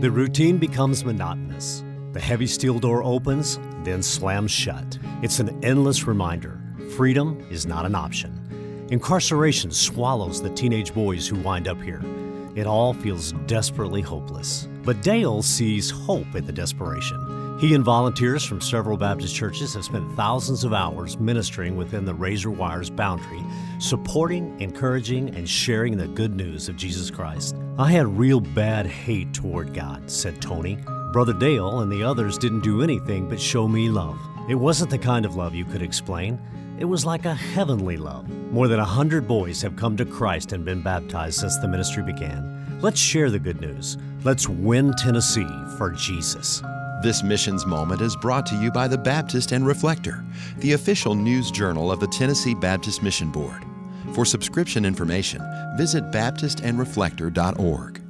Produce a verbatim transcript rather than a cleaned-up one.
The routine becomes monotonous. The heavy steel door opens, then slams shut. It's an endless reminder. Freedom is not an option. Incarceration swallows the teenage boys who wind up here. It all feels desperately hopeless. But Dale sees hope in the desperation. He and volunteers from several Baptist churches have spent thousands of hours ministering within the razor wire's boundary, supporting, encouraging, and sharing the good news of Jesus Christ. I had real bad hate toward God, said Tony. Brother Dale and the others didn't do anything but show me love. It wasn't the kind of love you could explain. It was like a heavenly love. More than a hundred boys have come to Christ and been baptized since the ministry began. Let's share the good news. Let's win Tennessee for Jesus. This missions moment is brought to you by the Baptist and Reflector, the official news journal of the Tennessee Baptist Mission Board. For subscription information, visit Baptist and Reflector dot org.